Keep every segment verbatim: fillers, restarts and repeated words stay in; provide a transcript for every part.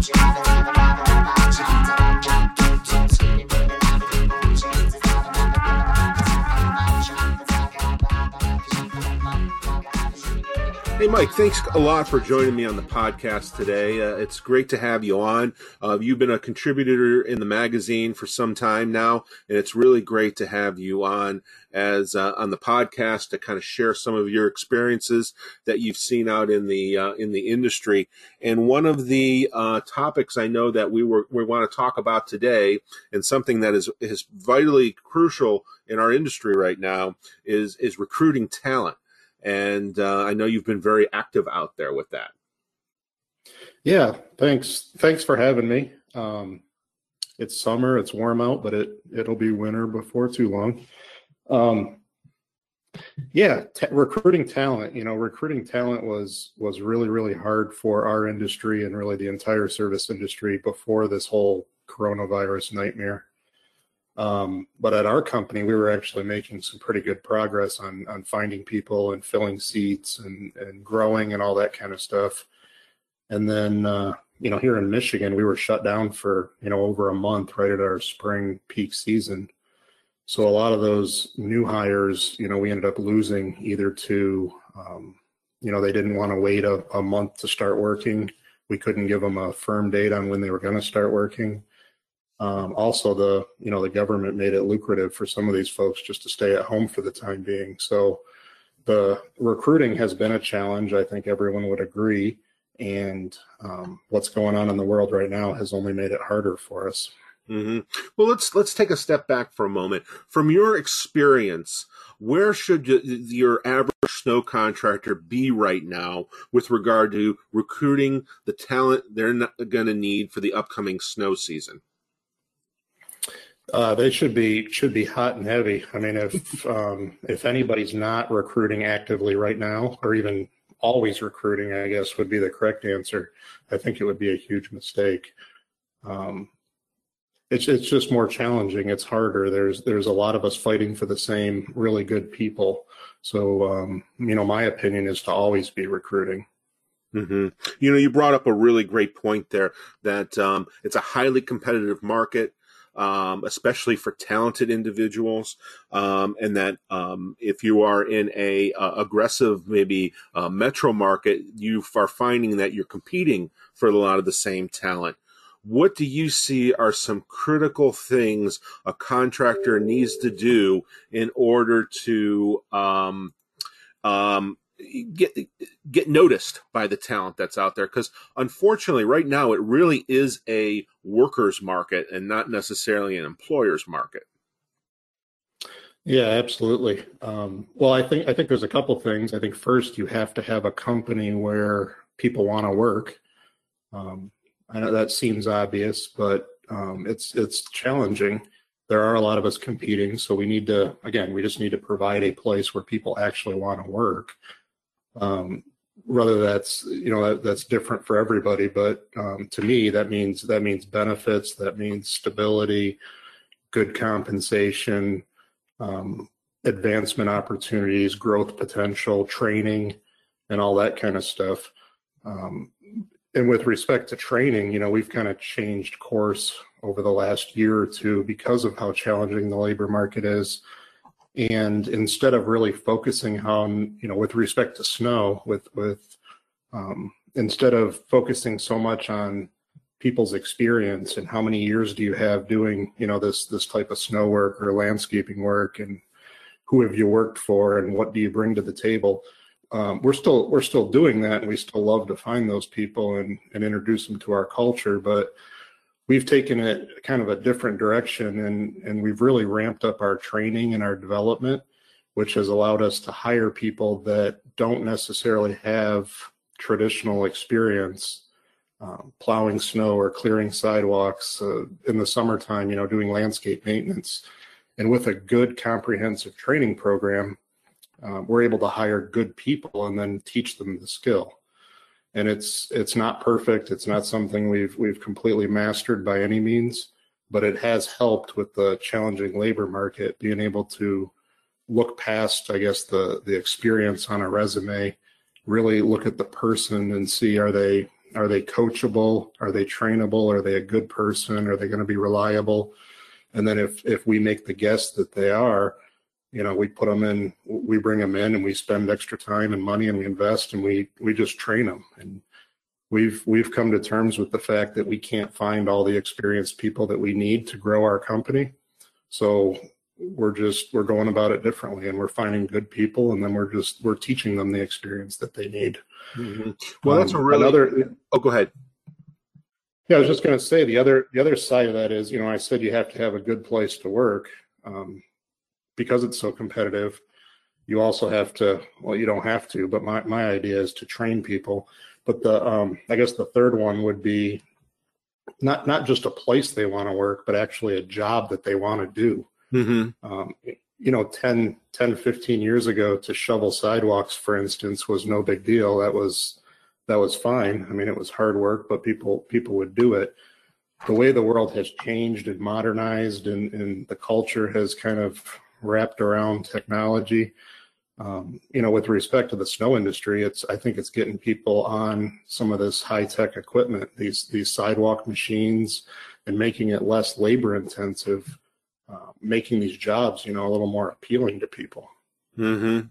Hey, Mike, thanks a lot for joining me on the podcast today. Uh, it's great to have you on. Uh, you've been a contributor in the magazine for some time now, and it's really great to have you on as uh, on the podcast to kind of share some of your experiences that you've seen out in the uh, in the industry. And one of the uh, topics I know that we were we want to talk about today, and something that is is vitally crucial in our industry right now, is is recruiting talent. And uh, I know you've been very active out there with that. Yeah, thanks. Thanks for having me. Um, it's summer, it's warm out, but it, it'll be winter before too long. Um, yeah, t- recruiting talent, you know, recruiting talent was, was really, really hard for our industry and really the entire service industry before this whole coronavirus nightmare. Um, but at our company, we were actually making some pretty good progress on on finding people and filling seats and, and growing and all that kind of stuff. And then, uh, you know, here in Michigan, we were shut down for, you know, over a month right at our spring peak season. So a lot of those new hires, you know, we ended up losing either to, um, you know, they didn't want to wait a, a month to start working. We couldn't give them a firm date on when they were going to start working. Um, also, the you know the government made it lucrative for some of these folks just to stay at home for the time being. So the recruiting has been a challenge. I think everyone would agree. And um, what's going on in the world right now has only made it harder for us. Mm-hmm. Well, let's let's take a step back for a moment. From your experience, where should you, your average snow contractor be right now with regard to recruiting the talent they're going to need for the upcoming snow season? Uh, they should be should be hot and heavy. I mean, if um, if anybody's not recruiting actively right now, or even always recruiting, I guess would be the correct answer. I think it would be a huge mistake. Um, it's it's just more challenging. It's harder. There's there's a lot of us fighting for the same really good people. So um, you know, my opinion is to always be recruiting. Mm-hmm. You know, you brought up a really great point there that um, it's a highly competitive market. Um, especially for talented individuals, um, and that um, if you are in a uh, aggressive, maybe uh, metro market, you are finding that you're competing for a lot of the same talent. What do you see are some critical things a contractor needs to do in order to um, um, get get noticed by the talent that's out there? Because unfortunately, right now, it really is a workers market and not necessarily an employer's market. Yeah, absolutely. Um, well, I think I think there's a couple things. I think first, you have to have a company where people want to work. Um, I know that seems obvious, but um, it's it's challenging. There are a lot of us competing, so we need to again, we just need to provide a place where people actually want to work. Um, Whether that's, you know, that, that's different for everybody, but um, to me, that means that means benefits, that means stability, good compensation, um, advancement opportunities, growth potential, training, and all that kind of stuff. Um, and with respect to training, you know, we've kind of changed course over the last year or two because of how challenging the labor market is. And instead of really focusing on, you know, with respect to snow, with with um, instead of focusing so much on people's experience and how many years do you have doing, you know, this this type of snow work or landscaping work, and who have you worked for and what do you bring to the table, um, we're still we're still doing that, and we still love to find those people and and introduce them to our culture, but we've taken it kind of a different direction, and, and we've really ramped up our training and our development, which has allowed us to hire people that don't necessarily have traditional experience um, plowing snow or clearing sidewalks uh, in the summertime, you know, doing landscape maintenance. And with a good comprehensive training program, uh, we're able to hire good people and then teach them the skill. And it's it's not perfect. It's not something we've we've completely mastered by any means, but it has helped with the challenging labor market, being able to look past, I guess, the, the experience on a resume, really look at the person and see, are they Are they coachable? Are they trainable? Are they a good person? Are they going to be reliable? And then if if we make the guess that they are, you know, we put them in, we bring them in, and we spend extra time and money, and we invest, and we we just train them. And we've we've come to terms with the fact that we can't find all the experienced people that we need to grow our company. So we're just we're going about it differently, and we're finding good people, and then we're just we're teaching them the experience that they need. Mm-hmm. Well, um, that's a really another, oh, go ahead. Yeah, I was just going to say the other the other side of that is, you know, I said you have to have a good place to work, um, because it's so competitive. You also have to, well, you don't have to, but my my idea is to train people. But the um, I guess the third one would be not not just a place they want to work, but actually a job that they want to do. Mm-hmm. Um, you know, ten, fifteen years ago, to shovel sidewalks, for instance, was no big deal. That was, that was fine. I mean, it was hard work, but people, people would do it. The way the world has changed and modernized, and, and the culture has kind of wrapped around technology. Um, you know, with respect to the snow industry, it's, I think it's getting people on some of this high tech equipment, these, these sidewalk machines, and making it less labor intensive. Uh, making these jobs, you know, a little more appealing to people. Mm-hmm.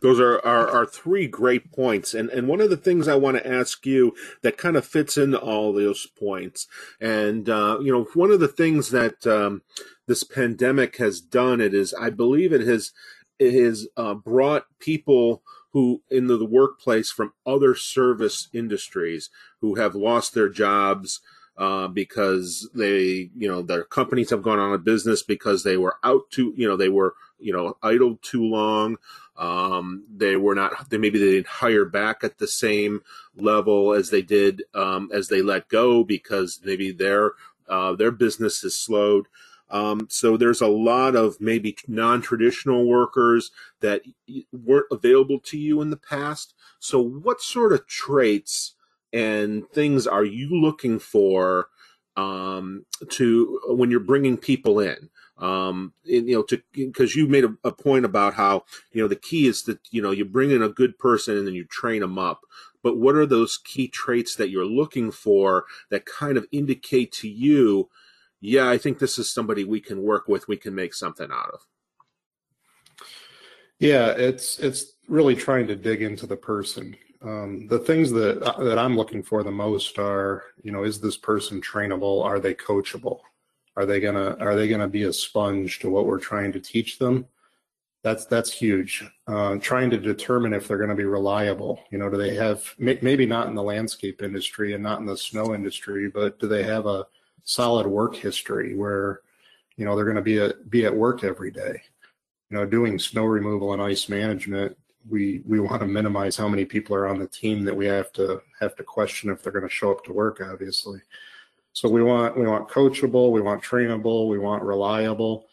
Those are, are, are three great points. And, and one of the things I want to ask you that kind of fits into all those points. And, uh, you know, one of the things that um, this pandemic has done, it is, I believe it has, it has uh, brought people who into the workplace from other service industries who have lost their jobs, Uh, because they, you know, their companies have gone out of business because they were out too, you know, they were, you know, idle too long. Um, they were not, they, maybe they didn't hire back at the same level as they did um, as they let go, because maybe their, uh, their business has slowed. Um, so there's a lot of maybe non-traditional workers that weren't available to you in the past. So what sort of traits and things are you looking for um, to when you're bringing people in? Um, and, you know, to because you made a, a point about how, you know, the key is that, you know, you bring in a good person and then you train them up. But what are those key traits that you're looking for that kind of indicate to you, yeah, I think this is somebody we can work with, we can make something out of? Yeah, it's it's really trying to dig into the person. Um, the things that that I'm looking for the most are, you know, is this person trainable? Are they coachable? Are they gonna Are they gonna be a sponge to what we're trying to teach them? That's that's huge. Uh, trying to determine if they're gonna be reliable. You know, do they have maybe not in the landscape industry and not in the snow industry, but do they have a solid work history where, you know, they're gonna be a, be at work every day? You know, doing snow removal and ice management, we we want to minimize how many people are on the team that we have to have to question if they're going to show up to work, obviously. So we want we want coachable, we want trainable, we want reliable.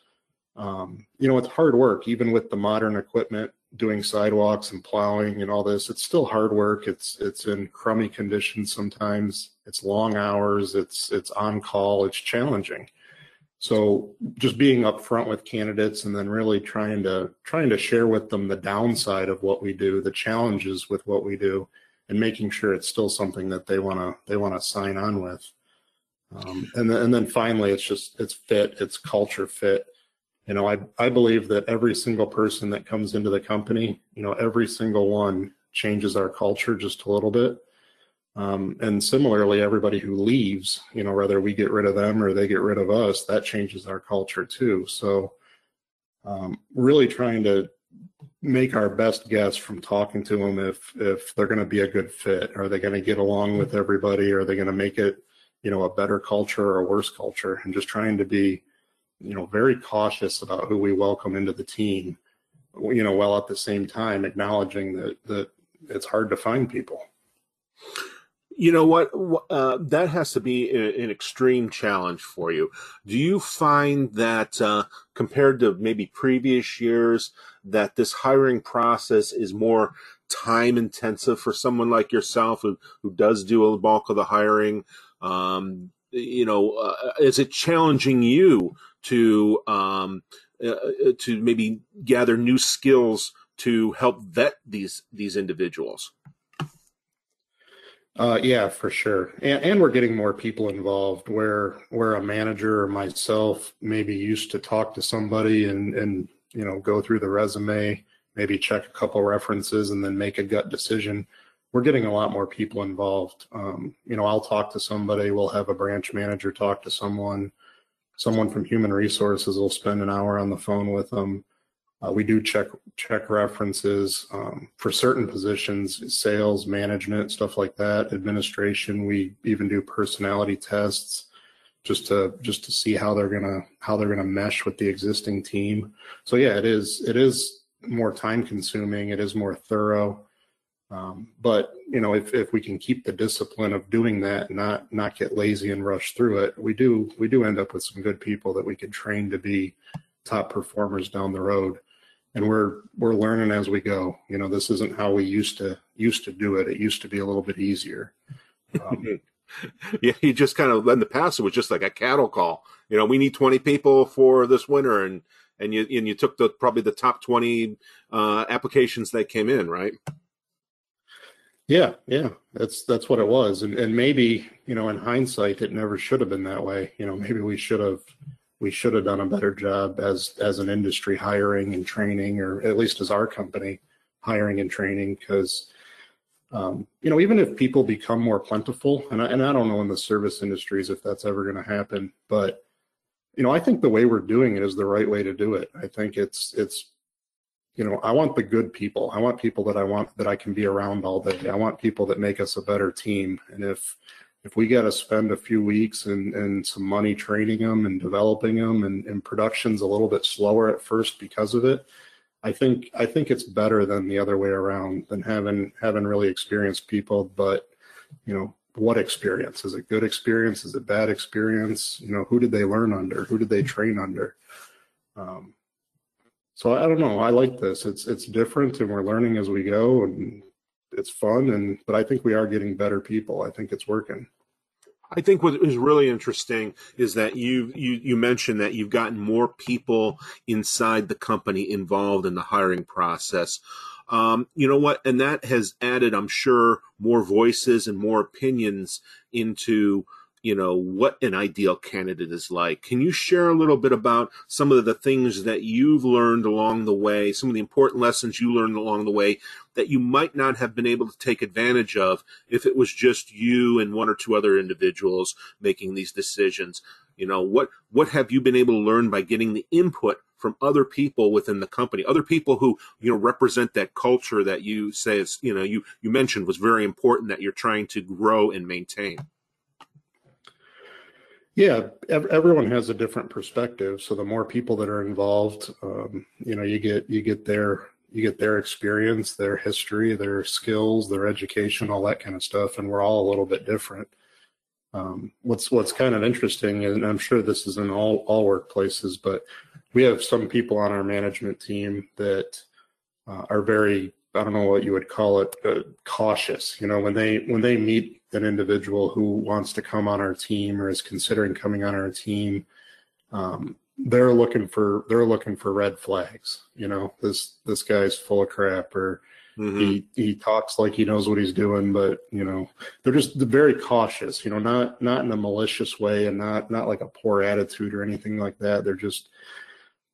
Um, you know, it's hard work, even with the modern equipment, doing sidewalks and plowing and all this. It's still hard work. It's it's in crummy conditions sometimes. It's long hours. It's it's on call. It's challenging. So just being upfront with candidates, and then really trying to trying to share with them the downside of what we do, the challenges with what we do, and making sure it's still something that they want to they want to sign on with. Um, and then, and then finally, it's just it's fit, it's culture fit. You know, I I believe that every single person that comes into the company, you know, every single one changes our culture just a little bit. Um, and similarly, everybody who leaves, you know, whether we get rid of them or they get rid of us, that changes our culture too. So um, really trying to make our best guess from talking to them if if they're going to be a good fit. Are they going to get along with everybody? Are they going to make it, you know, a better culture or a worse culture? And just trying to be, you know, very cautious about who we welcome into the team, you know, while at the same time acknowledging that, that it's hard to find people. You know what, uh, that has to be an extreme challenge for you. Do you find that uh, compared to maybe previous years, that this hiring process is more time intensive for someone like yourself who, who does do a bulk of the hiring? Um, you know, uh, is it challenging you to, um, uh, to maybe gather new skills to help vet these, these individuals? Uh, yeah, for sure. And, and we're getting more people involved where where a manager or myself maybe used to talk to somebody and, and you know, go through the resume, maybe check a couple references and then make a gut decision. We're getting a lot more people involved. Um, you know, I'll talk to somebody, we'll have a branch manager talk to someone, someone from human resources will spend an hour on the phone with them. Uh, we do check check references um, for certain positions, sales, management, stuff like that, administration. We even do personality tests just to just to see how they're gonna how they're gonna mesh with the existing team. So yeah, it is it is more time consuming. It is more thorough. Um, but you know, if if we can keep the discipline of doing that, and not not get lazy and rush through it, we do we do end up with some good people that we can train to be top performers down the road. And we're we're learning as we go. You know, this isn't how we used to used to do it. It used to be a little bit easier. Um, yeah, you just kind of in the past it was just like a cattle call. You know, we need twenty people for this winter, and and you and you took the probably the top twenty uh, applications that came in, right? Yeah, yeah, that's that's what it was. And and maybe, you know, in hindsight, it never should have been that way. You know, maybe we should have. We should have done a better job as as an industry hiring and training, or at least as our company hiring and training, because um, you know, even if people become more plentiful, and I, and I don't know in the service industries if that's ever going to happen, but you know, I think the way we're doing it is the right way to do it. I think it's it's you know, I want the good people. I want people that I want that I can be around all day. I want people that make us a better team, and if If we got to spend a few weeks and, and some money training them and developing them, and, and production's a little bit slower at first because of it, I think I think it's better than the other way around, than having having really experienced people. But you know, what experience? Is it good experience? Is it bad experience? You know, who did they learn under? Who did they train under? Um, so I don't know. I like this. It's it's different, and we're learning as we go, and it's fun. And but I think we are getting better people. I think it's working. I think what is really interesting is that you, you you mentioned that you've gotten more people inside the company involved in the hiring process. Um, you know what? And that has added, I'm sure, more voices and more opinions into, you know, what an ideal candidate is like. Can you share a little bit about some of the things that you've learned along the way, some of the important lessons you learned along the way that you might not have been able to take advantage of if it was just you and one or two other individuals making these decisions? You know, what what have you been able to learn by getting the input from other people within the company, other people who, you know, represent that culture that you say is, you know, you, you mentioned was very important that you're trying to grow and maintain? Yeah, everyone has a different perspective. So the more people that are involved, um, you know, you get you get their you get their experience, their history, their skills, their education, all that kind of stuff. And we're all a little bit different. Um, what's what's kind of interesting, and I'm sure this is in all all workplaces, but we have some people on our management team that uh, are very, I don't know what you would call it, uh, cautious. You know, when they when they meet an individual who wants to come on our team or is considering coming on our team, um, they're looking for they're looking for red flags. You know, this this guy's full of crap, or mm-hmm. he he talks like he knows what he's doing, but you know, they're just very cautious. You know, not not in a malicious way, and not not like a poor attitude or anything like that. They're just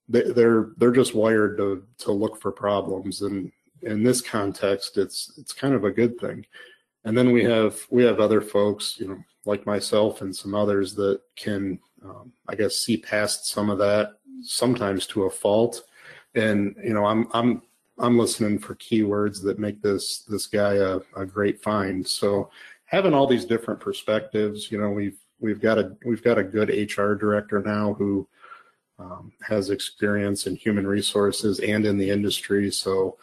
they, they're they're just wired to to look for problems, and in this context, it's it's kind of a good thing. And then we have we have other folks, you know, like myself and some others that can, um, I guess, see past some of that, sometimes to a fault. And you know, I'm I'm I'm listening for keywords that make this this guy a, a great find. So having all these different perspectives, you know, we've we've got a we've got a good H R director now who um, has experience in human resources and in the industry. So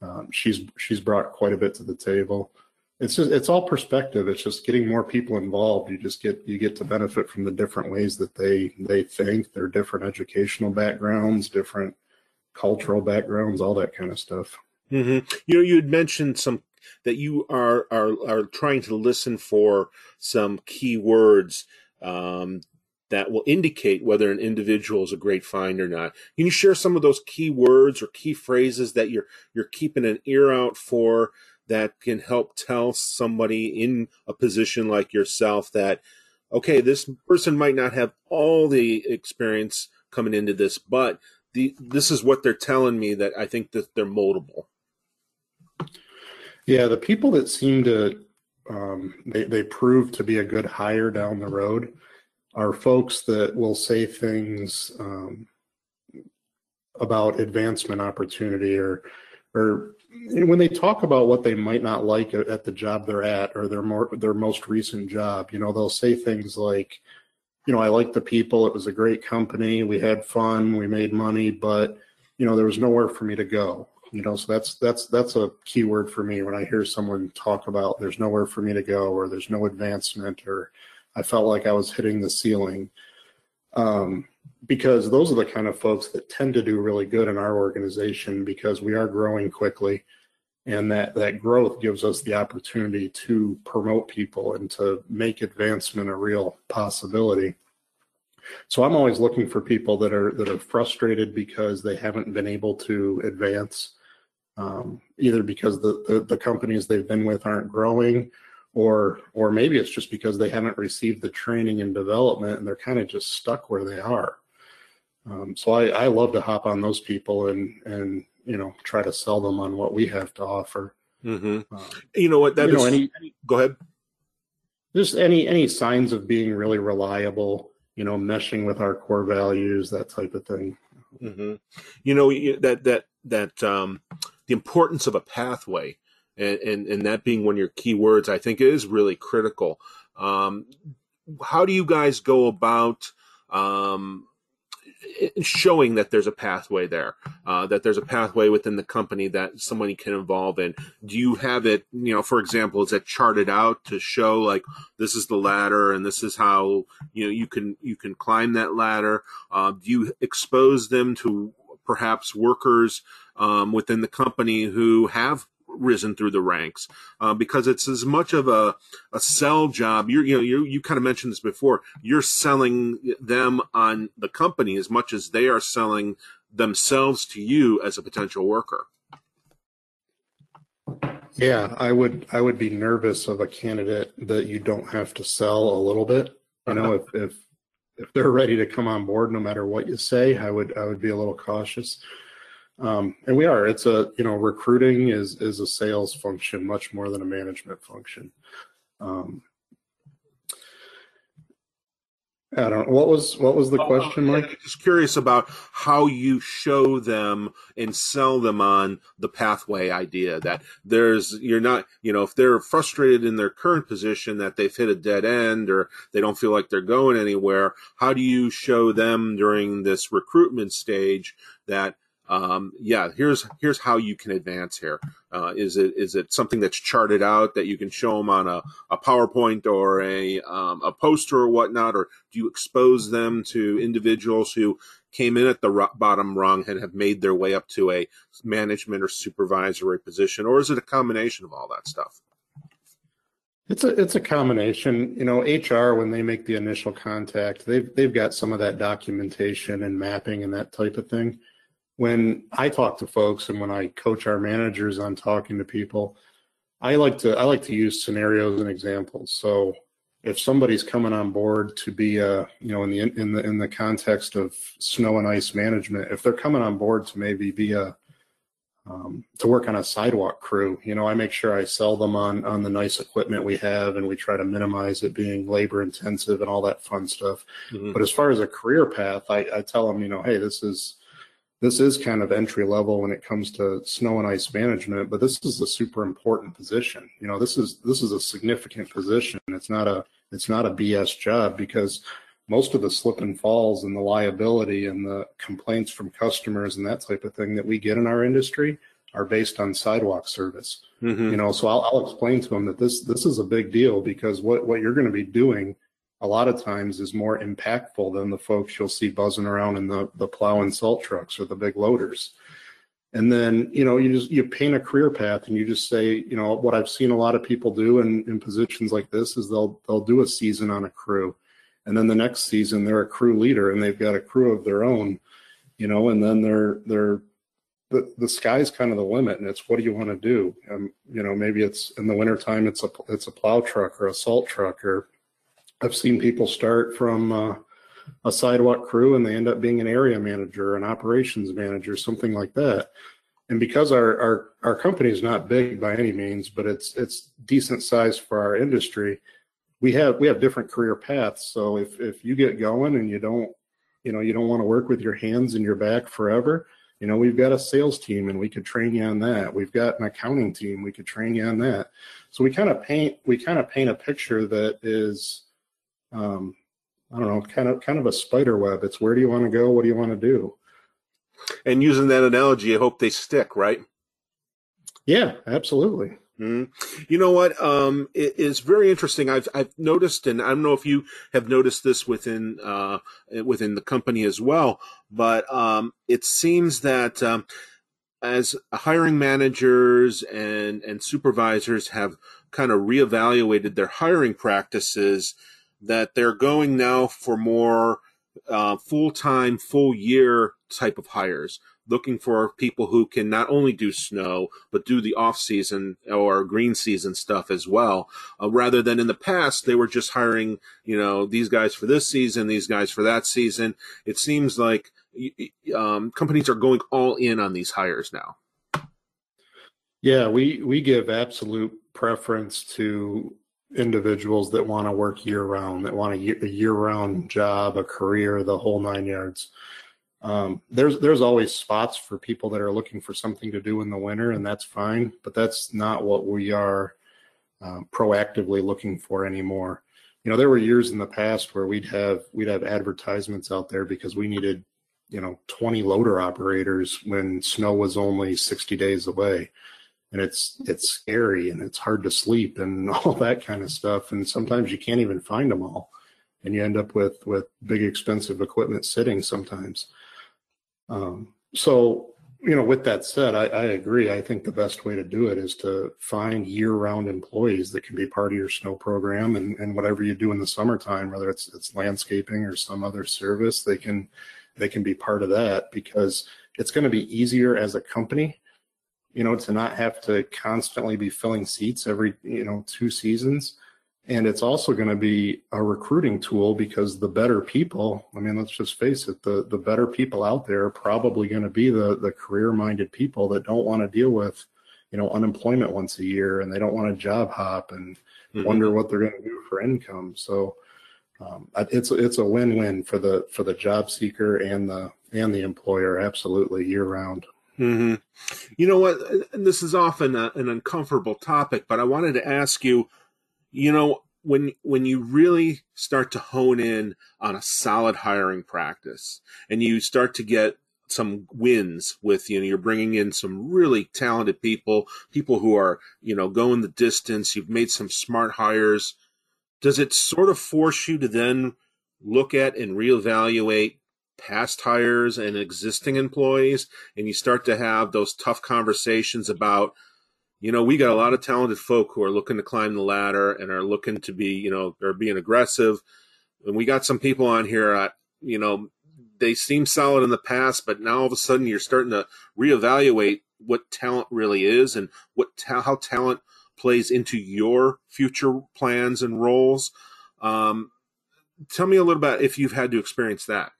um, she's she's brought quite a bit to the table. It's just, it's all perspective. It's just getting more people involved. You just get you get to benefit from the different ways that they they think, their different educational backgrounds, different cultural backgrounds, all that kind of stuff. Mm-hmm. You know, you had mentioned some that you are are are trying to listen for some key words um, that will indicate whether an individual is a great find or not. Can you share some of those key words or key phrases that you're you're keeping an ear out for that can help tell somebody in a position like yourself that, okay, this person might not have all the experience coming into this, but the, this is what they're telling me that I think that they're moldable? Yeah, the people that seem to, um, they, they prove to be a good hire down the road are folks that will say things um, about advancement opportunity, or, or when they talk about what they might not like at the job they're at or their more, their most recent job, you know, they'll say things like, you know, I like the people, it was a great company, we had fun, we made money, but, you know, there was nowhere for me to go. You know, so that's that's that's a key word for me when I hear someone talk about there's nowhere for me to go, or there's no advancement, or I felt like I was hitting the ceiling, um, because those are the kind of folks that tend to do really good in our organization, because we are growing quickly, and that, that growth gives us the opportunity to promote people and to make advancement a real possibility. So I'm always looking for people that are that are frustrated because they haven't been able to advance, um, either because the, the, the companies they've been with aren't growing, or or maybe it's just because they haven't received the training and development and they're kind of just stuck where they are. Um, so I, I love to hop on those people and, and you know, try to sell them on what we have to offer. Mm-hmm. um, you know what, that you is, know, any, any, go ahead. Just any any signs of being really reliable, you know, meshing with our core values, that type of thing. Mm-hmm. You know, that that that um, the importance of a pathway, and, and, and that being one of your key words, I think is really critical. Um, how do you guys go about um, showing that there's a pathway there, uh, that there's a pathway within the company that somebody can involve in? Do you have it, you know, for example, is it charted out to show like this is the ladder and this is how, you know, you can you can climb that ladder? Uh, do you expose them to perhaps workers um, within the company who have risen through the ranks, uh, because it's as much of a, a sell job. You're, you know, you you kind of mentioned this before. You're selling them on the company as much as they are selling themselves to you as a potential worker. Yeah, I would I would be nervous of a candidate that you don't have to sell a little bit. You know, if if if they're ready to come on board, no matter what you say, I would I would be a little cautious. Um, and we are, it's a, you know, recruiting is, is a sales function, much more than a management function. Um, I don't, what was, what was the oh, question, Mike? I'm just curious about how you show them and sell them on the pathway idea that there's, you're not, you know, if they're frustrated in their current position that they've hit a dead end or they don't feel like they're going anywhere, how do you show them during this recruitment stage that, Um, yeah, here's here's how you can advance here. Uh, is it is it something that's charted out that you can show them on a, a PowerPoint or a um, a poster or whatnot, or do you expose them to individuals who came in at the ro- bottom rung and have made their way up to a management or supervisory position, or is it a combination of all that stuff? It's a it's a combination. You know, H R, when they make the initial contact, they've they've got some of that documentation and mapping and that type of thing. When I talk to folks and when I coach our managers on talking to people, I like to I like to use scenarios and examples. So if somebody's coming on board to be a, you know, in the in the in the context of snow and ice management, if they're coming on board to maybe be a um, to work on a sidewalk crew, you know, I make sure I sell them on on the nice equipment we have, and we try to minimize it being labor intensive and all that fun stuff. Mm-hmm. But as far as a career path, I, I tell them, you know, hey, this is This is kind of entry level when it comes to snow and ice management, but this is a super important position. You know, this is this is a significant position. It's not a it's not a B S job, because most of the slip and falls and the liability and the complaints from customers and that type of thing that we get in our industry are based on sidewalk service. Mm-hmm. You know, so I'll, I'll explain to them that this this is a big deal, because what what you're going to be doing a lot of times is more impactful than the folks you'll see buzzing around in the, the plow and salt trucks or the big loaders. And then, you know, you just, you paint a career path and you just say, you know, what I've seen a lot of people do in, in positions like this is they'll, they'll do a season on a crew, And then the next season, they're a crew leader and they've got a crew of their own, you know, and then they're, they're, the, the sky's kind of the limit, and it's what do you want to do? Um, you know, maybe it's in the wintertime, it's a, it's a plow truck or a salt truck, or I've seen people start from uh, a sidewalk crew and they end up being an area manager, an operations manager, something like that. And because our, our, our company is not big by any means, but it's, it's decent size for our industry, we have, we have different career paths. So if, if you get going and you don't, you know, you don't want to work with your hands and your back forever, you know, we've got a sales team and we could train you on that. We've got an accounting team. We could train you on that. So we kind of paint, we kind of paint a picture that is, um, I don't know, kind of, kind of a spider web. It's where do you want to go? What do you want to do? And using that analogy, I hope they stick, right? Yeah, absolutely. Mm-hmm. You know what? Um, it is very interesting. I've I've noticed, and I don't know if you have noticed this within uh, within the company as well, but um, it seems that um, as hiring managers and and supervisors have kind of reevaluated their hiring practices, that they're going now for more uh, full time, full year type of hires, looking for people who can not only do snow, but do the off-season or green season stuff as well, uh, rather than in the past, they were just hiring, you know, these guys for this season, these guys for that season. It seems like um, companies are going all in on these hires now. Yeah, we, we give absolute preference to individuals that want to work year-round, that want a year-round job, a career, the whole nine yards. Um, there's there's always spots for people that are looking for something to do in the winter, and that's fine, but that's not what we are uh, proactively looking for anymore. You know, there were years in the past where we'd have we'd have advertisements out there because we needed, you know, twenty loader operators when snow was only sixty days away, and it's it's scary and it's hard to sleep and all that kind of stuff, and sometimes you can't even find them all, and you end up with with big expensive equipment sitting sometimes. Um, so, you know, with that said, I, I agree. I think the best way to do it is to find year-round employees that can be part of your snow program, and, and whatever you do in the summertime, whether it's it's landscaping or some other service, they can they can be part of that, because it's going to be easier as a company, you know, to not have to constantly be filling seats every, you know, two seasons. And it's also going to be a recruiting tool, because the better people, I mean, let's just face it, the, the better people out there are probably going to be the, the career-minded people that don't want to deal with, you know, unemployment once a year, and they don't want to job hop and mm-hmm. wonder what they're going to do for income. So um, it's it's a win-win for the for the job seeker and the and the employer, absolutely, year-round. Mm-hmm. You know what? And this is often a, an uncomfortable topic, but I wanted to ask you, you know, when when you really start to hone in on a solid hiring practice and you start to get some wins with, you know, you're bringing in some really talented people, people who are, you know, going the distance, you've made some smart hires, does it sort of force you to then look at and reevaluate past hires and existing employees, and you start to have those tough conversations about, you know, we got a lot of talented folk who are looking to climb the ladder and are looking to be, you know, they're being aggressive. And we got some people on here, uh, you know, they seem solid in the past, but now all of a sudden you're starting to reevaluate what talent really is and what ta- how talent plays into your future plans and roles. Um, tell me a little about if you've had to experience that.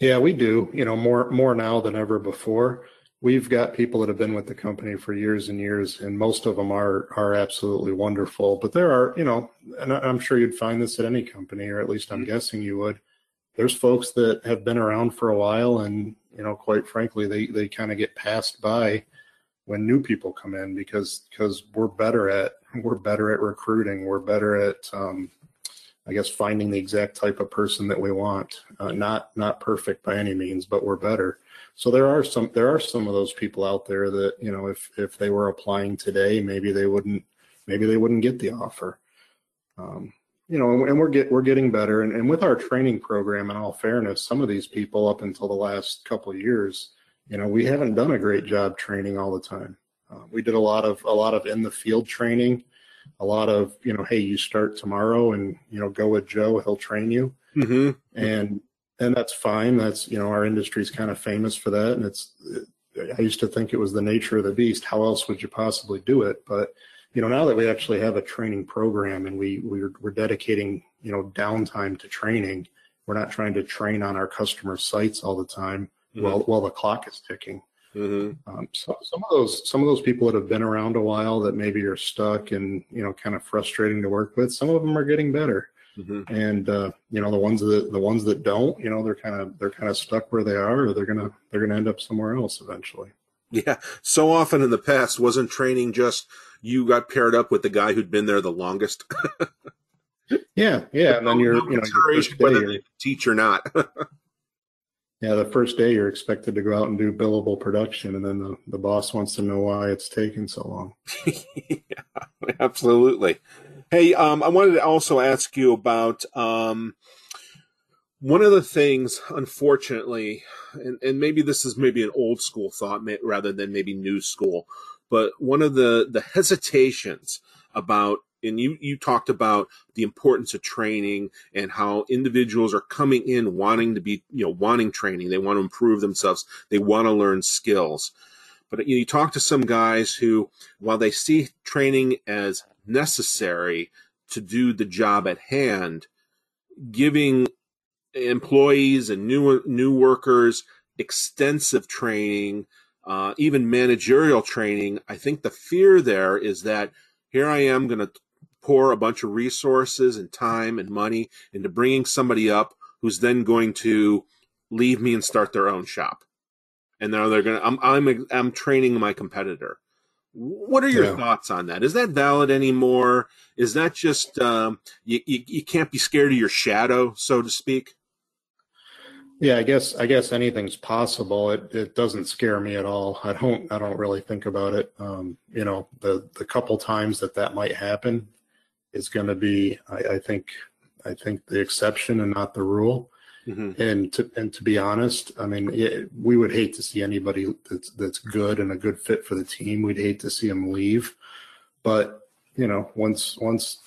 Yeah, we do, you know, more more now than ever before. We've got people that have been with the company for years and years, and most of them are are absolutely wonderful. But there are, you know, and I'm sure you'd find this at any company, or at least I'm guessing you would. There's folks that have been around for a while, and, you know, quite frankly, they they kind of get passed by when new people come in, because because we're better at we're better at recruiting, we're better at um, I guess finding the exact type of person that we want. Uh, not not perfect by any means, but we're better. So there are some there are some of those people out there that, you know, if if they were applying today, maybe they wouldn't maybe they wouldn't get the offer. Um, you know, and, and we're get we're getting better. And, and with our training program, in all fairness, some of these people up until the last couple of years, you know, we haven't done a great job training all the time. Uh, we did a lot of a lot of in the field training, a lot of, you know, hey, you start tomorrow and, you know, go with Joe, he'll train you. Mm-hmm. And, and that's fine. That's, you know, our industry's kind of famous for that. And it's, I used to think it was the nature of the beast. How else would you possibly do it? But, you know, now that we actually have a training program and we, we're, we're dedicating, you know, downtime to training, we're not trying to train on our customer sites all the time. Mm-hmm. while, while the clock is ticking. Mm-hmm. um, so some of those, some of those people that have been around a while that maybe are stuck and, you know, kind of frustrating to work with, some of them are getting better. Mm-hmm. And, uh, you know, the ones that, the ones that don't, you know, they're kind of, they're kind of stuck where they are, or they're going to, they're going to end up somewhere else eventually. Yeah. So often in the past, wasn't training just, you got paired up with the guy who'd been there the longest. Yeah. Yeah. And then you're, you know, your first day, whether they teach or not. Yeah, the first day you're expected to go out and do billable production, and then the, the boss wants to know why it's taking so long. Yeah, absolutely. Hey, um, I wanted to also ask you about um, one of the things, unfortunately, and, and maybe this is maybe an old school thought rather than maybe new school, but one of the, the hesitations about, and you, you talked about the importance of training and how individuals are coming in wanting to be, you know, wanting training. They want to improve themselves. They want to learn skills. But you, know, you talk to some guys who, while they see training as necessary to do the job at hand, giving employees and new, new workers extensive training, uh, even managerial training, I think the fear there is that here I am going to pour a bunch of resources and time and money into bringing somebody up who's then going to leave me and start their own shop. And now they're going to, I'm, I'm, I'm training my competitor. What are your yeah. thoughts on that? Is that valid anymore? Is that just, um, you, you, you can't be scared of your shadow, so to speak? Yeah, I guess, I guess anything's possible. It, it doesn't scare me at all. I don't, I don't really think about it. Um, you know, the, the couple times that that might happen, is going to be, I, I think, I think the exception and not the rule. Mm-hmm. And to, and to be honest, I mean, it, we would hate to see anybody that's, that's good and a good fit for the team. We'd hate to see them leave. But you know, once once,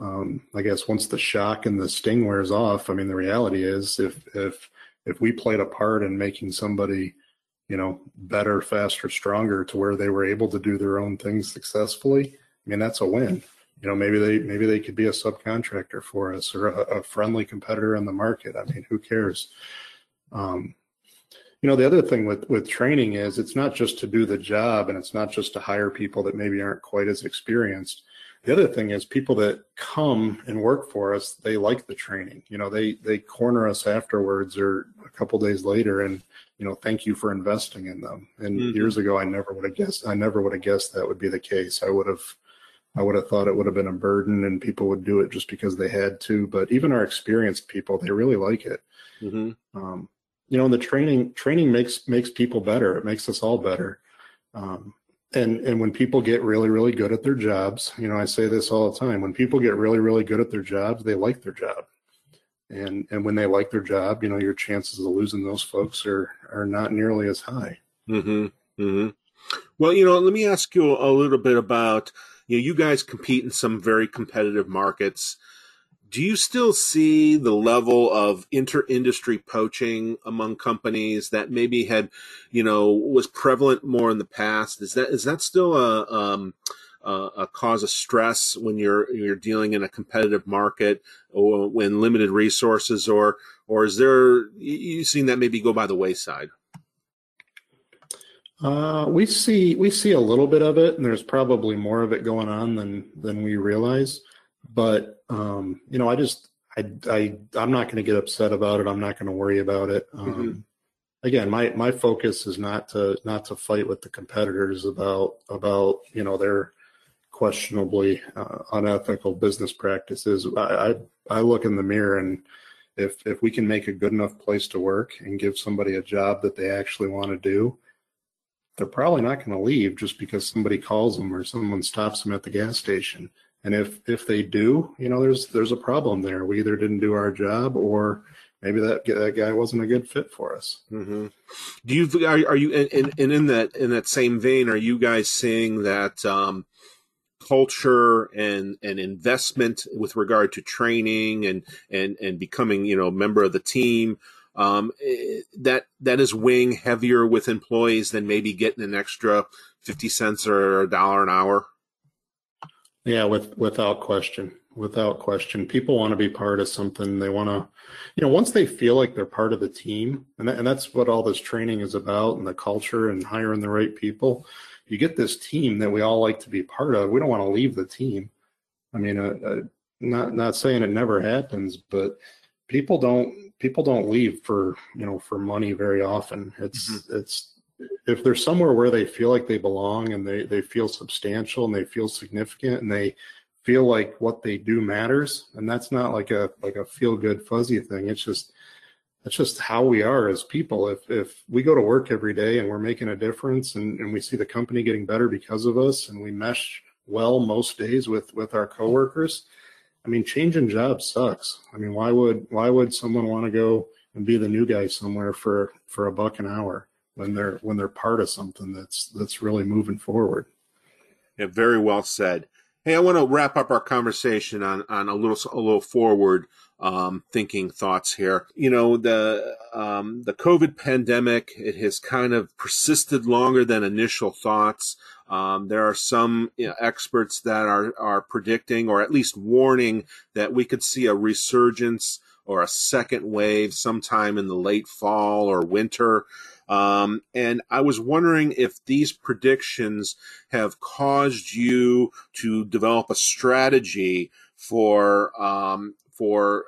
um, I guess once the shock and the sting wears off, I mean, the reality is, if if if we played a part in making somebody, you know, better, faster, stronger, to where they were able to do their own things successfully, I mean, that's a win. You know, maybe they maybe they could be a subcontractor for us, or a, a friendly competitor in the market. I mean, who cares? Um, you know, the other thing with, with training is it's not just to do the job, and it's not just to hire people that maybe aren't quite as experienced. The other thing is people that come and work for us, they like the training. You know, they they corner us afterwards or a couple days later and, you know, thank you for investing in them. And mm-hmm. years ago, I never would have guessed. I never would have guessed that would be the case. I would have. I would have thought it would have been a burden and people would do it just because they had to. But even our experienced people, they really like it. Mm-hmm. Um, you know, and the training training makes makes people better. It makes us all better. Um, and and when people get really, really good at their jobs, you know, I say this all the time. When people get really, really good at their jobs, they like their job. And and when they like their job, you know, your chances of losing those folks are are not nearly as high. Mm-hmm. Mm-hmm. Well, you know, let me ask you a little bit about. You know, you guys compete in some very competitive markets. Do you still see the level of inter-industry poaching among companies that maybe had, you know, was prevalent more in the past? Is that is that still a um, a cause of stress when you're you're dealing in a competitive market or when limited resources, or or is there you seen that maybe go by the wayside? Uh, we see we see a little bit of it, and there's probably more of it going on than than we realize. But um, you know, I just I I I'm not going to get upset about it. I'm not going to worry about it. Um, mm-hmm. Again, my my focus is not to not to fight with the competitors about about you know their questionably uh, unethical business practices. I, I I look in the mirror, and if if we can make a good enough place to work and give somebody a job that they actually want to do, they're probably not going to leave just because somebody calls them or someone stops them at the gas station. And if, if they do, you know, there's, there's a problem there. We either didn't do our job, or maybe that, that guy wasn't a good fit for us. Mm-hmm. Do you, are, are you, and, and in that, in that same vein, are you guys seeing that, um, culture and, and investment with regard to training and, and, and becoming, you know, a member of the team, um, that, that is weighing heavier with employees than maybe getting an extra fifty cents or a dollar an hour? Yeah, with, without question. Without question, people want to be part of something. They want to, you know, once they feel like they're part of the team, and, that, and that's what all this training is about, and the culture and hiring the right people, you get this team that we all like to be part of. We don't want to leave the team. I mean, uh, uh, not not saying it never happens, but people don't people don't leave for, you know, for money very often. It's mm-hmm. it's if they're somewhere where they feel like they belong, and they they feel substantial and they feel significant, and they feel like what they do matters. And that's not like a like a feel good fuzzy thing. It's just that's just how we are as people. If if we go to work every day and we're making a difference, and, and we see the company getting better because of us, and we mesh well most days with with our coworkers, I mean, changing jobs sucks. I mean, why would why would someone want to go and be the new guy somewhere for for a buck an hour when they're when they're part of something that's that's really moving forward? Yeah, very well said. Hey, I want to wrap up our conversation on, on a little a little forward um, thinking thoughts here. You know, the um, the COVID pandemic, it has kind of persisted longer than initial thoughts. Um, there are some you know, experts that are, are predicting, or at least warning, that we could see a resurgence or a second wave sometime in the late fall or winter. Um, and I was wondering if these predictions have caused you to develop a strategy for um, for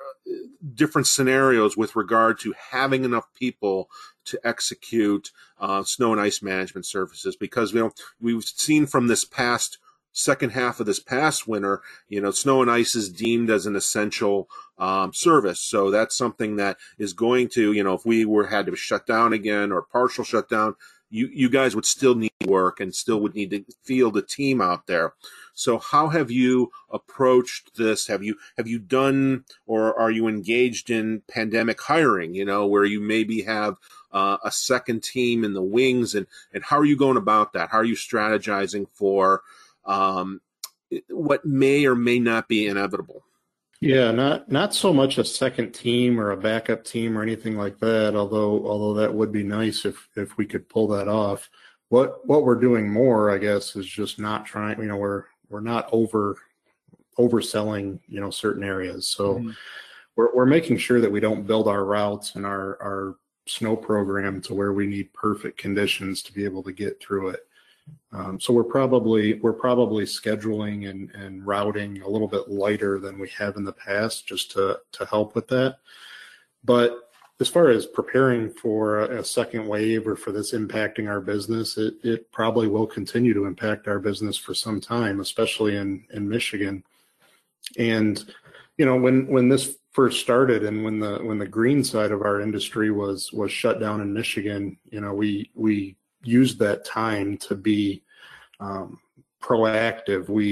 different scenarios with regard to having enough people to execute uh, snow and ice management services, because you know, we've seen from this past second half of this past winter, you know, snow and ice is deemed as an essential um, service. So that's something that is going to, you know, if we were had to shut down again or partial shutdown, you, you guys would still need work and still would need to field a team out there. So how have you approached this? Have you, have you done, or are you engaged in pandemic hiring, you know, where you maybe have uh, a second team in the wings, and, and how are you going about that? How are you strategizing for Um, what may or may not be inevitable? Yeah, not not so much a second team or a backup team or anything like that. Although although that would be nice if if we could pull that off. What what we're doing more, I guess, is just not trying. You know, we're we're not over overselling, you know, certain areas. So mm-hmm. we're we're making sure that we don't build our routes and our our snow program to where we need perfect conditions to be able to get through it. Um, so we're probably we're probably scheduling and, and routing a little bit lighter than we have in the past, just to to help with that. But as far as preparing for a second wave or for this impacting our business, it, it probably will continue to impact our business for some time, especially in, in Michigan. And you know, when when this first started, and when the when the green side of our industry was was shut down in Michigan, you know, we we. used that time to be um, proactive. We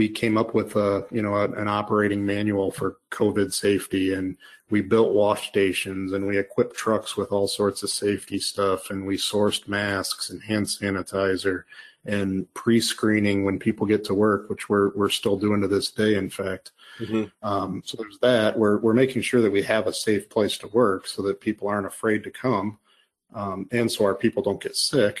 we came up with a you know a, an operating manual for COVID safety, and we built wash stations, and we equipped trucks with all sorts of safety stuff, and we sourced masks and hand sanitizer and pre-screening when people get to work, which we're we're still doing to this day, in fact. Mm-hmm. Um, so there's that. We're we're making sure that we have a safe place to work so that people aren't afraid to come. Um, and so our people don't get sick.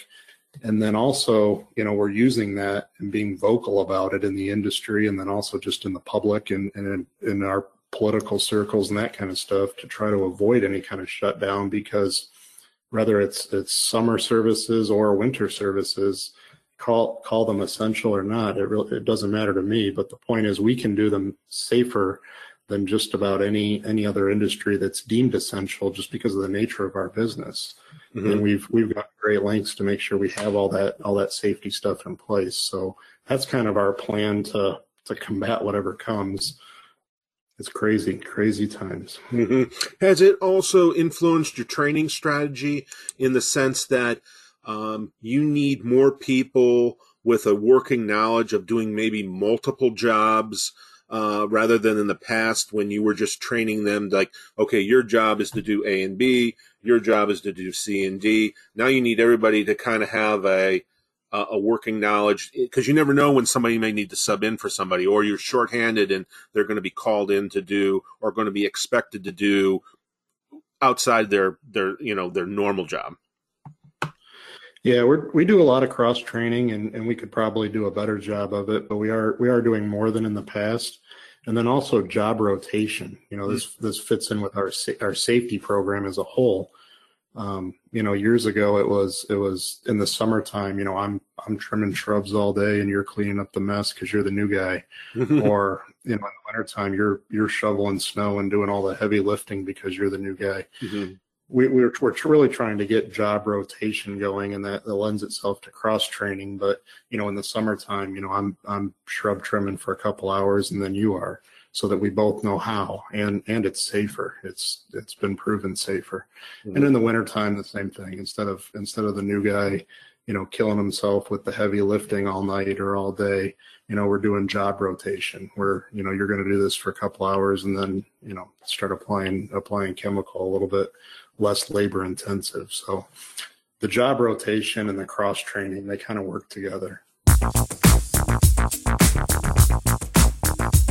And then also, you know, we're using that and being vocal about it in the industry, and then also just in the public and, and in, in our political circles and that kind of stuff, to try to avoid any kind of shutdown, because whether it's it's summer services or winter services, call call them essential or not, it really it doesn't matter to me. But the point is, we can do them safer than just about any any other industry that's deemed essential, just because of the nature of our business. Mm-hmm. And we've we've got great lengths to make sure we have all that all that safety stuff in place. So that's kind of our plan to to combat whatever comes. It's crazy, crazy times. Mm-hmm. Has it also influenced your training strategy in the sense that um, you need more people with a working knowledge of doing maybe multiple jobs? Uh, rather than in the past, when you were just training them, like, okay, your job is to do A and B, your job is to do C and D. Now you need everybody to kind of have a uh, a working knowledge, because you never know when somebody may need to sub in for somebody, or you're shorthanded and they're going to be called in to do, or going to be expected to do outside their, their, you know, their normal job. Yeah, we we do a lot of cross training, and, and we could probably do a better job of it, but we are we are doing more than in the past. And then also job rotation. You know, this this fits in with our our safety program as a whole. Um, you know, years ago it was it was in the summertime. You know, I'm I'm trimming shrubs all day, and you're cleaning up the mess because you're the new guy. Or you know, in the wintertime you're you're shoveling snow and doing all the heavy lifting because you're the new guy. Mm-hmm. We, we're, we're really trying to get job rotation going, and that, that lends itself to cross training. But, you know, in the summertime, you know, I'm, I'm shrub trimming for a couple hours and then you are, so that we both know how, and, and it's safer. It's, it's been proven safer. Mm-hmm. And in the wintertime, the same thing. Instead of, instead of the new guy, you know, killing himself with the heavy lifting all night or all day, you know, we're doing job rotation where, you know, you're going to do this for a couple hours and then, you know, start applying, applying chemical a little bit less labor intensive. So the job rotation and the cross training, they kind of work together.